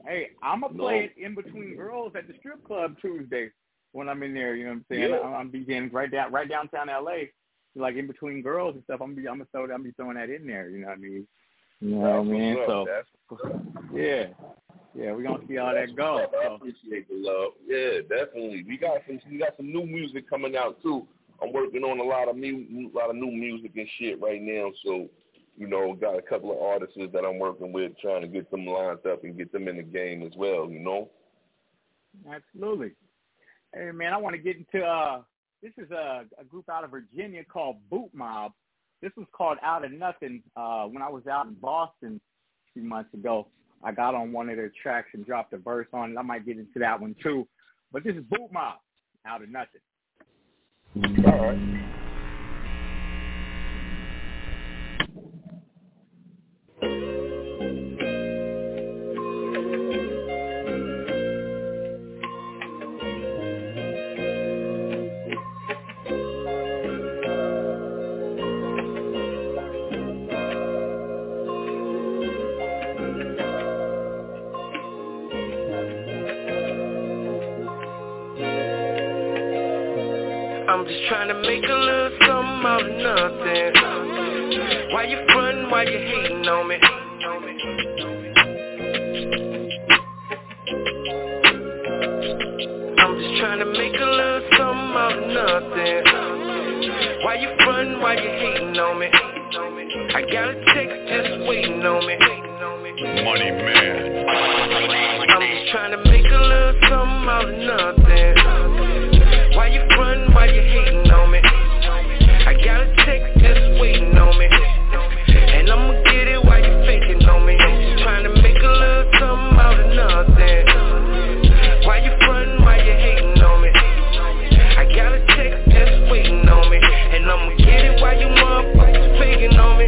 hey, I'ma play it in between girls at the strip club Tuesday when I'm in there. You know what I'm saying? Yeah. I'm DJing right downtown LA. like in between girls and stuff, I'm gonna be throwing that in there. You know what I mean? You know what I mean? So yeah, we're gonna see how that goes. I appreciate the love. Yeah, definitely. We got some new music coming out too. I'm working on a lot of new music and shit right now. So, you know, got a couple of artists that I'm working with, trying to get them lined up and get them in the game as well. You know. Absolutely. Hey man, I want to get into this is a group out of Virginia called Boot Mob. This was called Out of Nothing. When I was out in Boston a few months ago, I got on one of their tracks and dropped a verse on it. I might get into that one too. But this is Boot Mob, Out of Nothing. All right. Trying to make a little something out of nothing. Why you frontin', why you hatin' on me? I'm just trying to make a little something out of nothing. Why you frontin', why you hatin' on me? I got a text just waiting on me. Money man. I'm just trying to make a little something out of nothing. Why you frontin', why you hatin' on me? I got a text just waiting on me. And I'ma get it while you faking on me. I'm just trying to make a little something out of nothing. Why you frontin', why you hatin' on me? I got a text just waiting on me. And I'ma get it while you motherfuckers faking on me.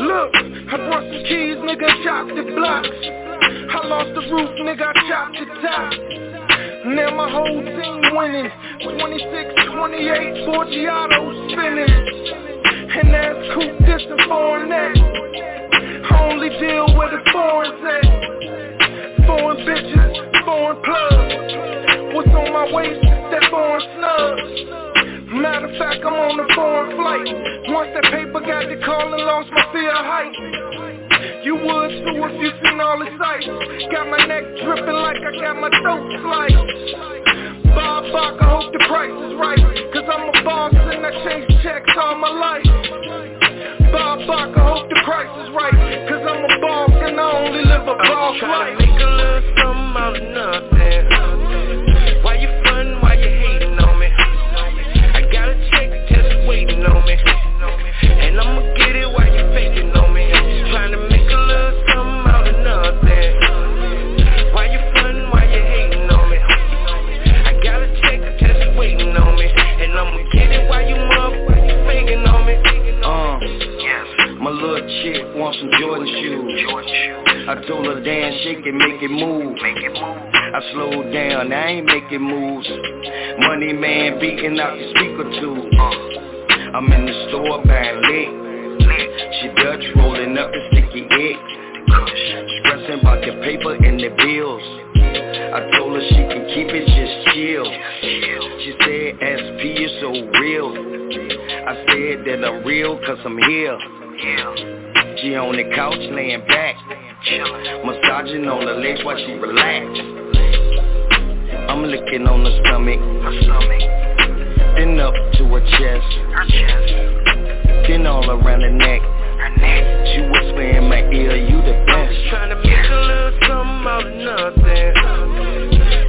Look, I brought some keys, nigga, chopped the blocks. I lost the roof, nigga, I chopped the top. Now my whole team winning, 26, 28, 4 Giottos spinning. And that's cool, this and foreign that. I only deal with the foreign's at. Foreign bitches, foreign plugs. What's on my waist, that foreign snubs. Matter of fact, I'm on a foreign flight. Once that paper got the call and lost my fear of height. You would too if you seen all the sights. Got my neck dripping like I got my throat sliced. Bob Bach, I hope the price is right, cause I'm a boss and I change checks all my life. Bob Bach, I hope the price is right, cause I'm a boss and I only live a boss life. I'm trying to make a little something out of nothing. Why you frontin', why you hatin' on me? I got a check just waiting on me. And I'ma get it while you faking on me. I'm just trying to make a little something out of nothing. Why you frontin', why you hatin' on me? I got a check just waiting on me. And I'ma get it while you motherfuckin' faking on me. Yes. My little chick wants some Jordan shoes. I told her, damn, shake it, make it move. I slowed down, I ain't making moves. Money man beating out the speaker too. I'm in the store buying lick. She Dutch rolling up the sticky egg. Stressing about the paper and the bills. I told her she can keep it, just chill. She said SP is so real. I said that I'm real cause I'm here. She on the couch laying back, massaging on her legs while she relax. I'm licking on her stomach, then up to her chest, then all around her neck. She whisper in my ear, you the best. I'm just trying to make a little something out of nothing.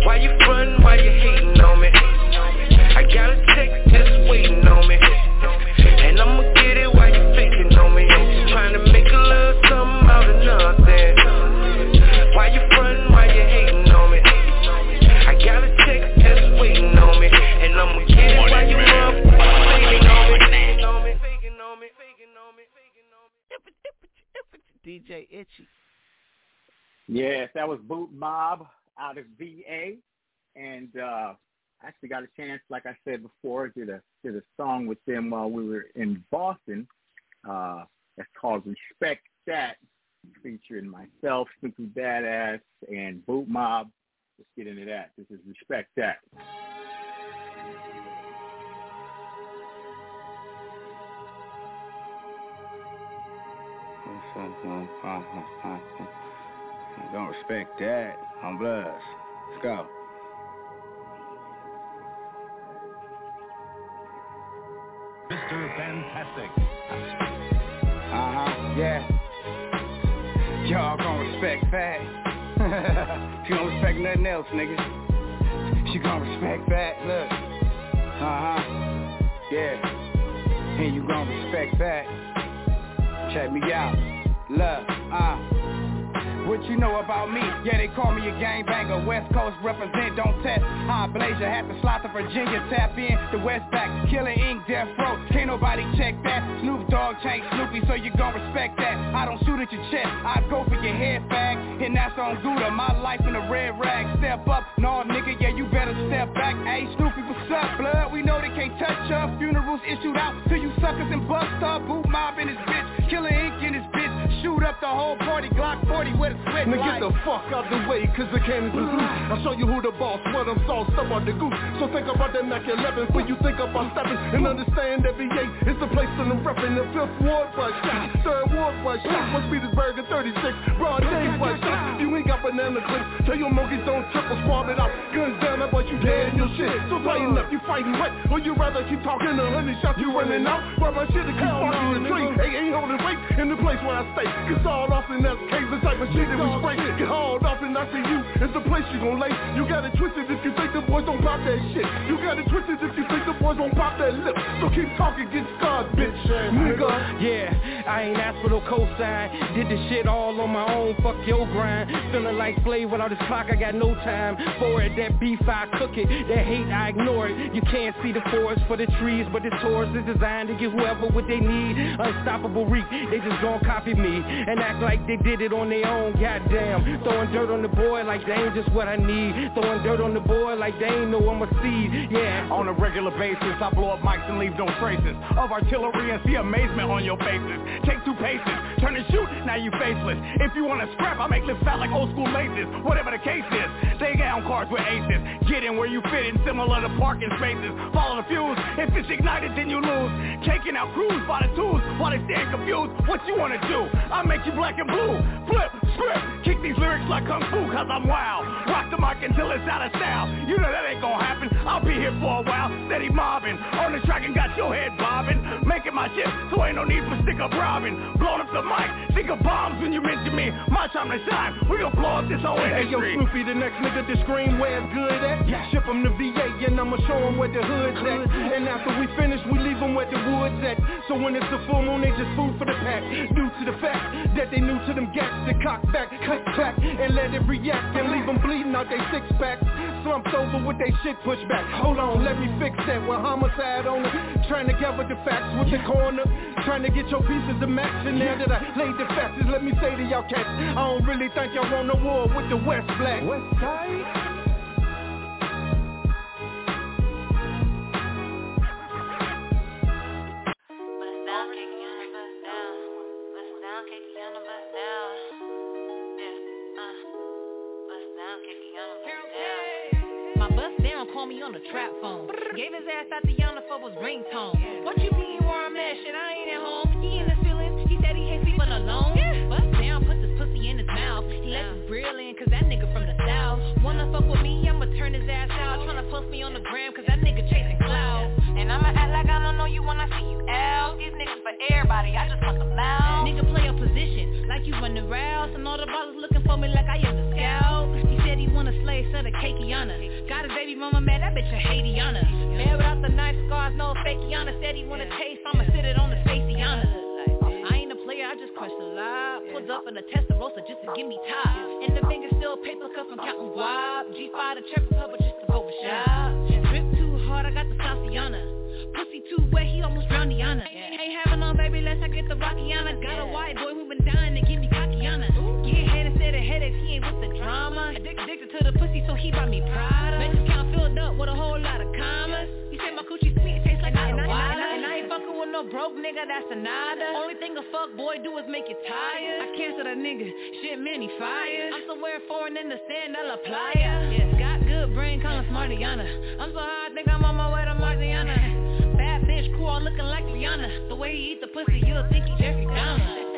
Why you frontin', why you hatin' on me? I got a text just waiting on me. And I'ma get it while you faking on me. I'm just trying to make a little something out of nothing. Why you frontin', why you hatin' on me? I got a text just waiting on me. And I'ma get it while you motherfuckin' faking on me. DJ Itchy. Yes, that was Boot Mob out of VA. And I actually got a chance, like I said before, did a song with them while we were in Boston. That's called Respect That, featuring myself, Snoopy Badass, and Boot Mob. Let's get into that. This is Respect That. Don't respect that. I'm blessed. Let's go. Mr. Fantastic. Yeah. Y'all gonna respect that. She don't respect nothing else, nigga. She gonna respect that. Look. Yeah. And you gonna respect that. Check me out. Look. What you know about me? Yeah, they call me a gangbanger. West Coast represent, don't test. I blazer, half the slot of Virginia. Tap in, the West back. Killing ink, death row. Can't nobody check that. Snoop Dogg chain Snoopy, so you gon' respect that. I don't shoot at your chest. I go for your head bag. And that's on Gouda. My life in a red rag. Step up. No, nigga, yeah, you better step back. Hey, Snoopy, what's up, blood? We know they can't touch us. Funerals issued out to you suckers and bust up. Boot Mob in his bitch. Killing ink in his bitch. Shoot up the whole party. Glock 40 with a sweat. Now get the fuck out the way, cause the cannons is loose. I'll show you who the boss, what I'm sauced up on the goose. So think about that Mac 11 when you think about stepping. And understand that VA is the place that I'm repping. The 5th Ward was shot, 3rd Ward was shot. West Petersburg and 36, broad day was shot. You ain't got banana clips, tell your monkeys don't triple squab it out. Guns down, that boy you dead in your shit. So tighten up, you fighting wet, or you rather keep talking. A 100 shots you running out, while my shit to keep fucking the tree. Hey, ain't holding weight in the place where I stay. Cause all off in that cave, the type of shit that we spray. Get hauled off and I see you, it's the place you gon' lay. You got it twisted if you think the boys don't pop that shit. You got it twisted if you think the boys don't pop that lip. So keep talking, get scarred, bitch, nigga. Yeah, I ain't asked for no cosign. Did this shit all on my own, fuck your grind. Feeling like Flay without this clock, I got no time for it. That beef, I cook it, that hate, I ignore it. You can't see the forest for the trees, but the tourist is designed to give whoever what they need. Unstoppable reek, they just gon' copy me and act like they did it on their own, goddamn. Throwing dirt on the boy like they ain't just what I need. Throwing dirt on the boy like they ain't know I'm a seed, yeah. On a regular basis, I blow up mics and leave no traces of artillery and see amazement on your faces. Take two paces, turn and shoot, now you faceless. If you wanna scrap, I make lips out like old school laces. Whatever the case is, they got on cars with aces. Get in where you fit in, similar to parking spaces. Follow the fuse, if it's ignited then you lose. Taking out crews by the twos, while they stand confused. What you wanna do? I make you black and blue. Flip, strip, kick these lyrics like kung fu, cause I'm wild. Rock the mic until it's out of style. You know that ain't gonna happen, I'll be here for a while. Steady mobbing, on the track and got your head bobbing. Making my shit, so ain't no need for stick up robbing. Blowing up the mic, think of bombs when you mention me. My time to shine, we gon' blow up this whole industry. Hey yo, Snoopy, the next nigga to scream where it's good at. Yeah. Ship him to VA and I'ma show him where the hood's at. And after we finish, we leave him where the wood's at. So when it's the full moon, they just food for the pack. Due to the fact that they knew to them gaps, they cock back, click clack, and let it react, and leave them bleeding out they six packs. Slumped over with they shit pushed back. Hold on, let me fix that. With homicide on it, trying to gather the facts with the corner, trying to get your pieces of match. And now that I laid the facts, let me say to y'all cats, I don't really think y'all on the war with the West Black. West side? Call me on the trap phone. Gave his ass out to Yana for his ringtone. Yeah. What you mean where I'm at? Shit, I ain't at home. He in his feelings. He said he hates people alone. Yeah. Bust down, puts his pussy in his mouth. He lets his grill in, cause that nigga from the south. Wanna fuck with me? I'ma turn his ass out. Tryna post me on the gram, cause that nigga chasing clout. And I'ma act like I don't know you when I see you out. These niggas for everybody, I just fuck them out. Nigga play a position, like you run the routes. And all the ballers looking for me like I am the scout. He said he wanna slay, so the Cakeana. Got his baby mama mad, that bitch a Haitiana. Mad without the knife scars, no fakeiana. Said he wanna taste, I'ma sit it on the Staceyana. I ain't a player, I just crush the lot. Pulled up in a Testarossa just to give me top. And the fingers still paper cuff, I'm counting wop. G5 to Trevor Pubba just to go for shop. Drip too hard, I got the Sauciana. Pussy too wet, he almost drowned Diana. Ain't having on baby, less I get the Rockiana. Got a white boy who been dying to give me Kakiana. Get head instead of headaches, he ain't with the drama. Addicted to the pussy, so he bought me Prada. Bitch account filled up with a whole lot of commas. He said my coochie sweet, tastes like water. And I ain't fucking with no broke nigga, that's a nada. Only thing a fuck boy do is make you tired. I cancel that nigga, shit many fires. I'm somewhere foreign in the sand, I la playa. Yeah, got good brain, callin' Smartiana. I'm so high, I think I'm on my way to Marziana. Bad bitch, cool, looking like Rihanna. The way he eat the pussy, you'll think he Jeffrey Dahmer.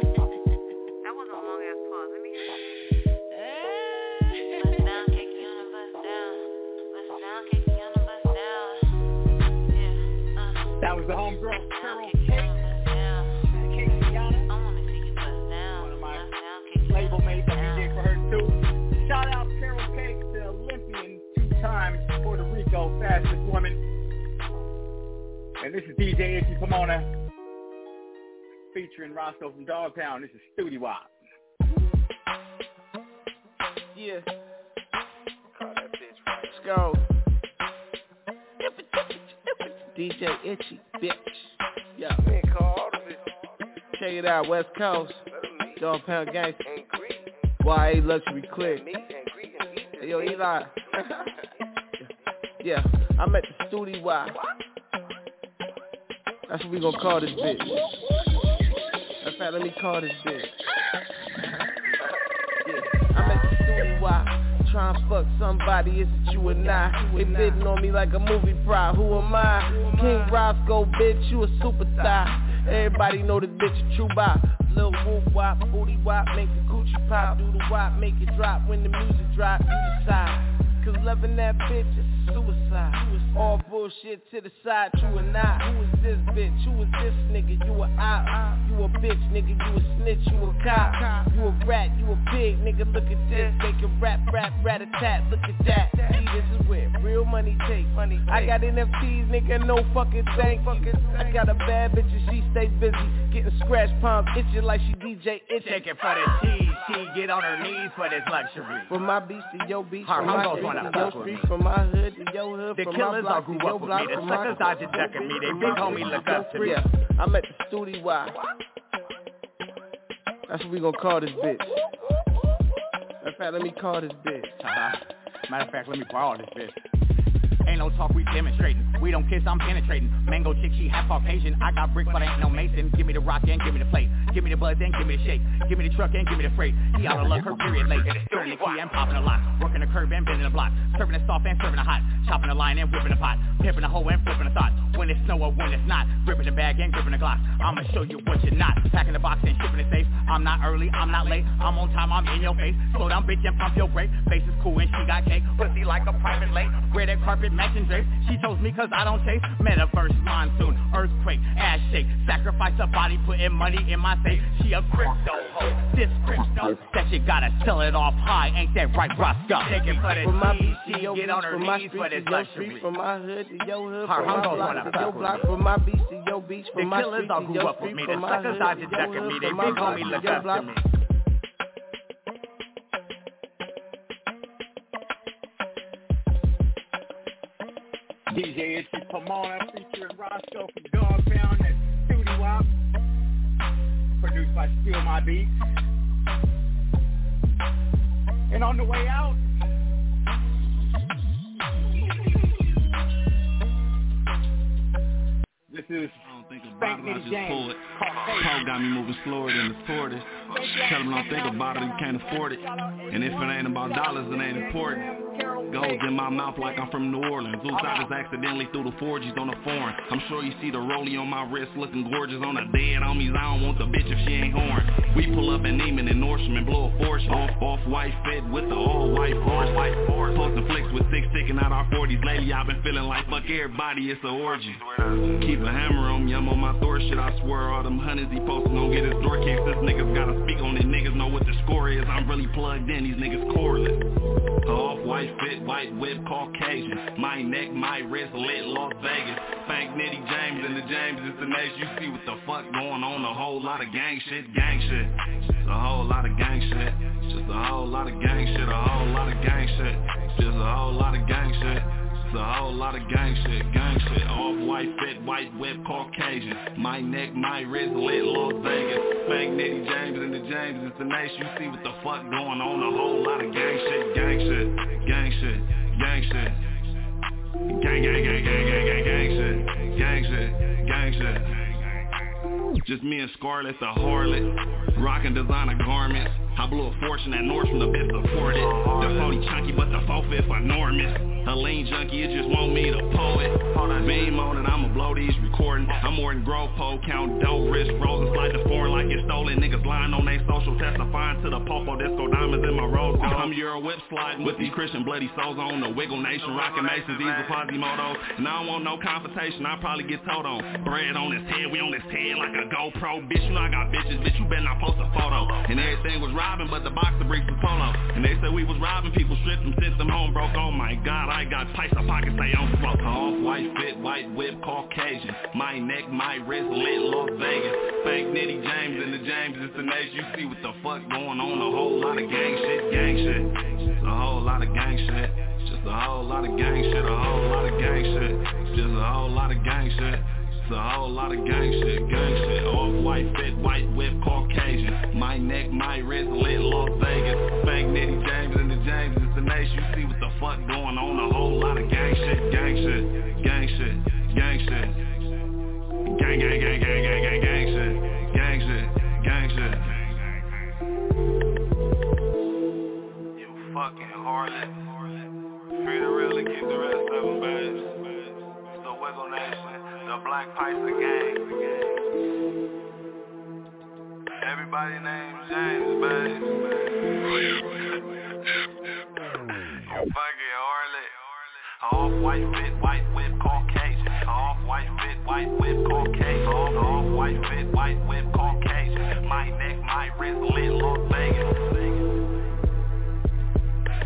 is DJ Itchy, Pomona, featuring Roscoe from Dog Pound. This is Studio Wop. Yeah. Call that bitch Let's go. DJ Itchy, bitch. Yo. Check it out, West Coast. Dog Pound Gangsta. YA Luxury Click. Hey, yo, Eli. Yeah, I'm at the Studio Wop. That's what we gonna call this bitch. In fact, let me call this bitch. Yeah. I'm at the Studio Wop. Trying to fuck somebody, it's that you and I. They bidding on me like a movie prop. Who am I? King Roscoe, bitch, you a superstar. Everybody know this bitch a true bop. Lil whoop wop, booty wop, make the coochie pop. Do the wop, make it drop. When the music drop, you decide. Cause loving that bitch is suicide. All bullshit to the side, you and I. Who is this bitch? Who is this nigga? You a op. You a bitch, nigga. You a snitch, you a cop. You a rat, you a pig, nigga. Look at this. They can rap, rat-a-tat. Look at that. See, this is where real money takes. I got NFTs, nigga. No fucking thank you. I got a bad bitch and she stay busy. Getting scratch palms, itching like she DJ itching. Take it for the cheese. She get on her knees for this luxury. From my beach to your beach. From my hood to your hood. The killers all grew up with me. The suckers dodging ducking me. They big homie look up to me. Yeah, I'm at the Studio Wop. That's what we gonna call this bitch. In fact, let me call this bitch. Matter of fact, let me borrow this bitch. Ain't no talk, we demonstrating. We don't kiss, I'm penetrating. Mango chick, she half Caucasian. I got bricks, but I ain't no mason. Give me the rock and give me the plate. Give me the buzz and give me the shake. Give me the truck and give me the freight. He out of luck, her period late. It's still in the key and popping a lot. Working the curb and bending the block. Serving the soft and serving the hot. Chopping the line and whipping the pot. Pimping the hoe and flipping the thought. When it's snow or when it's not. Ripping the bag and gripping the Glock. I'ma show you what you're not. Packing the box and shipping it safe. I'm not early, I'm not late. I'm on time, I'm in your face. Slow down, bitch, and pump your brake. Face is cool and she got cake. Pussy like a private lake. Wear that carpet matching drapes. She chose me 'cause I don't chase. Metaverse, monsoon, earthquake, ass shake. Sacrifice her body, putting money in my safe. She a crypto hoe, this crypto. That shit gotta sell it off high, ain't that right, Roscoe? Take it for the cheese, she get on her knees for this luxury. From my hood to your hood, from my block to your block. From my beach to your beach, from my street to your street. The killers all grew up with me, the suckers dodging duck at me. They big homie look up to me. DJ Itchy, Pomona, featuring Roscoe from Dog Pound at Studio Wop. Produced by Steal My Beats. And on the way out, this is Nitty James. Coke got me moving slower than the tortoise. Tell them don't think about it, you can't afford it. And if it ain't about dollars, it ain't important. Goes in my mouth like I'm from New Orleans. Oozide is accidentally through the forgies on the foreign. I'm sure you see the rollie on my wrist looking gorgeous on the dead homies. I don't want the bitch if she ain't horn. We pull up in Neiman and Nordstrom and blow a fortune. Off-white fed with the all-white force. Posting flicks with six ticking out our 40s. Lately I've been feeling like fuck everybody, it's an orgy. Keep a hammer on me, I'm on my Thor shit. I swear all them hundreds he posting gon' get his door kicked. This niggas gotta speak on it, niggas know what the score is. I'm really plugged in, these niggas correlate. Off-white fit, white whip, Caucasian. My neck, my wrist, lit Las Vegas. Thank Nitty James and the James is the next. You see what the fuck going on, a whole lot of gang shit. Just a whole lot of gang shit. Just a whole lot of gang shit, a whole lot of gang shit. Just a whole lot of gang shit. A whole lot of gang shit, off-white fit, white whip, Caucasian. My neck, my wrist, lit Las Vegas. Fake Nitty James and the James, it's the nation. You see what the fuck going on, a whole lot of gang shit. Gang shit. Just me and Scarlett, the harlot, rockin' designer garments. I blew a fortune at Nordstrom, the best afforded. The 40 chunky, but the 4-5 enormous. A lean junkie, it just want me to poet. Beam on it, I'ma blow these recordings. I'm more than Grosso, count dough, wrist, frozen, slide the foreign like it's stolen. Niggas lying on they social, testifying to the popo disco diamonds in my rose. I'm Euro whip sliding with these Christian bloody souls on the Wiggle Nation, rocking Masons, these are Quasimodos. And I don't want no confrontation, I probably get told on. Bread on his head, we on his head like a GoPro. Bitch, you know I got bitches, bitch, you better not post a photo. And everything was robbing, but the boxer bricks was polo. And they said we was robbing, people stripped them, sent them home broke. Oh my God, I got pipes, my pockets they on smoke. Off-white fit, white whip, Caucasian. My neck, my wrist, lit Las Vegas. Fake Nitty James and the James is the next. You see what the fuck going on, a whole lot of gang shit, gang shit. Just a whole lot of gang shit. Just a whole lot of gang shit, a whole lot of gang shit. Just a whole lot of gang shit. It's a whole lot of gang shit, gang shit. Off-white fit, white whip, Caucasian. My neck, my wrist, lit Las Vegas. Fake Nitty James and the James is the nation. You see what the fuck going on, a whole lot of gang shit, gang shit, gang shit, gang shit. Gang, gang, gang, gang, gang, gang, gang shit, gang shit, gang shit. You fucking harlot. Free to really keep the rest of them, babes. It's the Wiggle Nation. The Black Piper Gang. Everybody named James, babe. You fucking harlot. Off-white fit, white whip, Caucasian. Off-white fit, white whip, Caucasian. Off-white fit, white whip, Caucasian. My neck, my wrist, lit Las Vegas.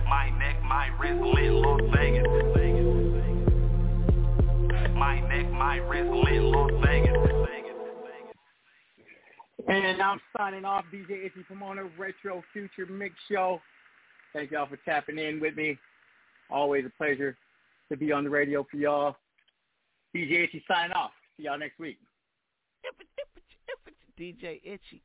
My neck, my wrist, lit Las Vegas. My neck, my wrist, lit Las Vegas. And I'm signing off, DJ Itchy, Pomona, Retro Future Mix Show. Thank y'all for tapping in with me. Always a pleasure to be on the radio for y'all. DJ Itchy signing off. See y'all next week. DJ Itchy.